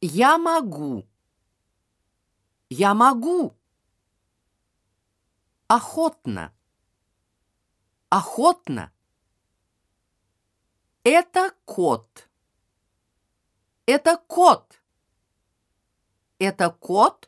Я могу. Я могу. Охотно. Охотно. Это кот. Это кот. Это кот.